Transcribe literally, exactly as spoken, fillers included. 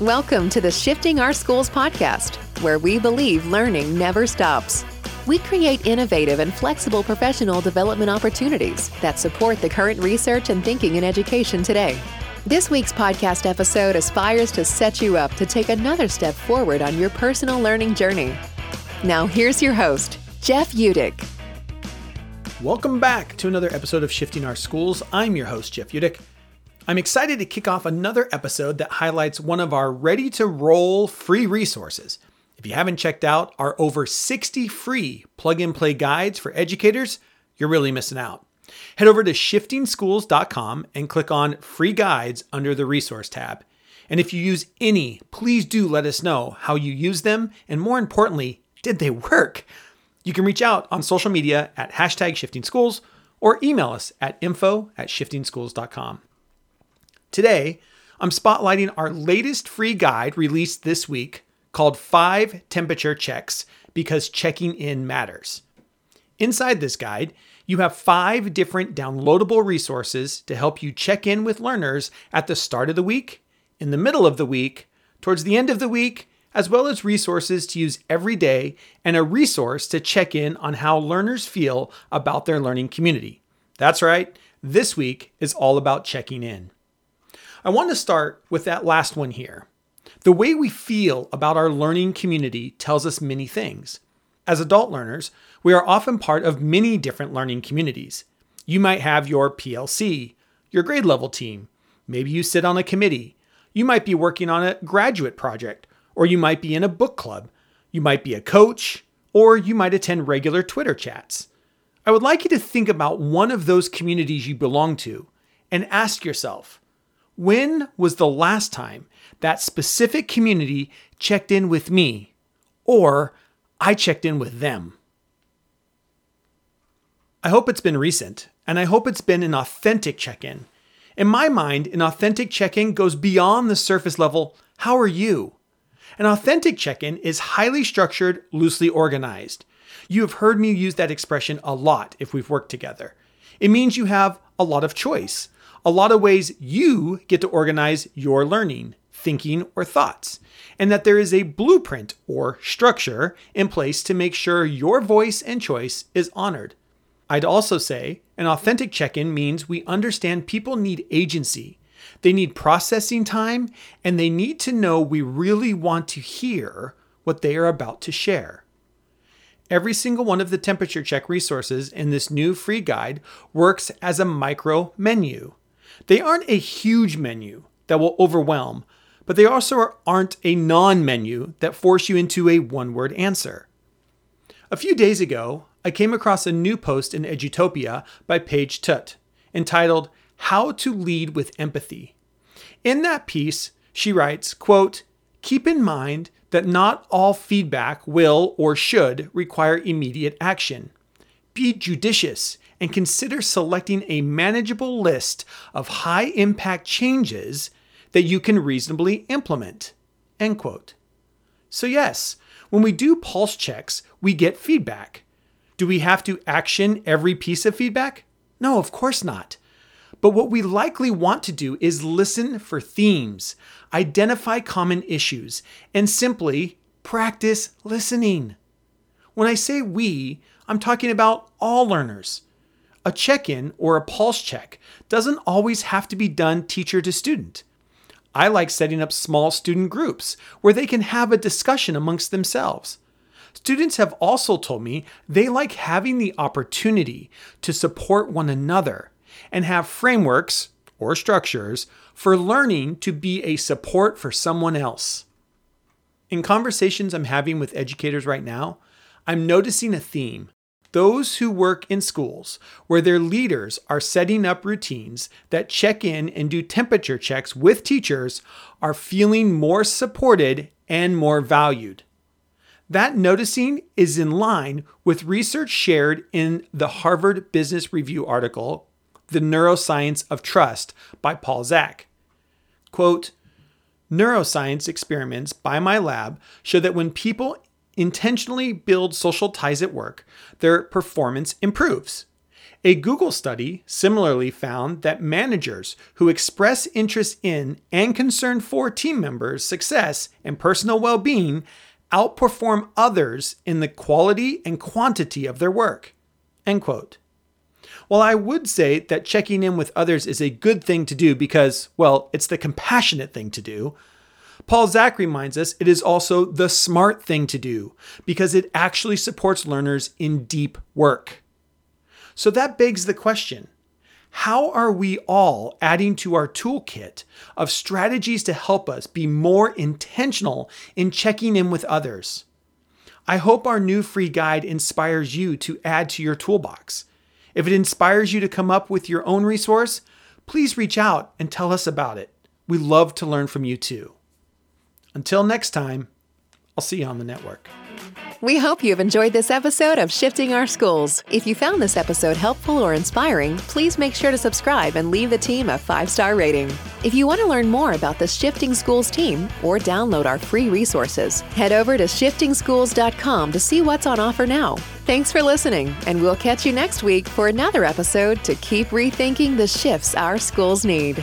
Welcome to the Shifting Our Schools podcast, where we believe learning never stops. We create innovative and flexible professional development opportunities that support the current research and thinking in education today. This week's podcast episode aspires to set you up to take another step forward on your personal learning journey. Now here's your host, Jeff Udick. Welcome back to another episode of Shifting Our Schools. I'm your host, Jeff Udick. I'm excited to kick off another episode that highlights one of our ready-to-roll free resources. If you haven't checked out our over sixty free plug-and-play guides for educators, you're really missing out. Head over to shifting schools dot com and click on Free Guides under the Resource tab. And if you use any, please do let us know how you use them, and more importantly, did they work? You can reach out on social media at hashtag shifting schools or email us at info at shifting schools dot com. Today, I'm spotlighting our latest free guide released this week called Five Temperature Checks, because checking in matters. Inside this guide, you have five different downloadable resources to help you check in with learners at the start of the week, in the middle of the week, towards the end of the week, as well as resources to use every day and a resource to check in on how learners feel about their learning community. That's right, this week is all about checking in. I want to start with that last one here. The way we feel about our learning community tells us many things. As adult learners, we are often part of many different learning communities. You might have your P L C, your grade level team. Maybe you sit on a committee. You might be working on a graduate project, or you might be in a book club. You might be a coach, or you might attend regular Twitter chats. I would like you to think about one of those communities you belong to and ask yourself, when was the last time that specific community checked in with me, or I checked in with them? I hope it's been recent, and I hope it's been an authentic check-in. In my mind, an authentic check-in goes beyond the surface level, how are you? An authentic check-in is highly structured, loosely organized. You have heard me use that expression a lot if we've worked together. It means you have a lot of choice. A lot of ways you get to organize your learning, thinking, or thoughts, and that there is a blueprint or structure in place to make sure your voice and choice is honored. I'd also say an authentic check-in means we understand people need agency. They need processing time, and they need to know we really want to hear what they are about to share. Every single one of the temperature check resources in this new free guide works as a micro menu. They aren't a huge menu that will overwhelm, but they also aren't a non-menu that force you into a one-word answer. A few days ago, I came across a new post in Edutopia by Paige Tutt entitled, How to Lead with Empathy. In that piece, she writes, quote, keep in mind that not all feedback will or should require immediate action. Be judicious and consider selecting a manageable list of high-impact changes that you can reasonably implement, end quote. So yes, when we do pulse checks, we get feedback. Do we have to action every piece of feedback? No, of course not. But what we likely want to do is listen for themes, identify common issues, and simply practice listening. When I say we, I'm talking about all learners. A check-in or a pulse check doesn't always have to be done teacher to student. I like setting up small student groups where they can have a discussion amongst themselves. Students have also told me they like having the opportunity to support one another and have frameworks or structures for learning to be a support for someone else. In conversations I'm having with educators right now, I'm noticing a theme. Those who work in schools where their leaders are setting up routines that check in and do temperature checks with teachers are feeling more supported and more valued. That noticing is in line with research shared in the Harvard Business Review article, The Neuroscience of Trust by Paul Zak. Quote, neuroscience experiments by my lab show that when people intentionally build social ties at work, their performance improves. A Google study similarly found that managers who express interest in and concern for team members' success and personal well-being outperform others in the quality and quantity of their work. End quote. While I would say that checking in with others is a good thing to do because, well, it's the compassionate thing to do, Paul Zak reminds us it is also the smart thing to do because it actually supports learners in deep work. So that begs the question, how are we all adding to our toolkit of strategies to help us be more intentional in checking in with others? I hope our new free guide inspires you to add to your toolbox. If it inspires you to come up with your own resource, please reach out and tell us about it. We love to learn from you too. Until next time, I'll see you on the network. We hope you've enjoyed this episode of Shifting Our Schools. If you found this episode helpful or inspiring, please make sure to subscribe and leave the team a five-star rating. If you want to learn more about the Shifting Schools team or download our free resources, head over to Shifting Schools dot com to see what's on offer now. Thanks for listening, and we'll catch you next week for another episode to keep rethinking the shifts our schools need.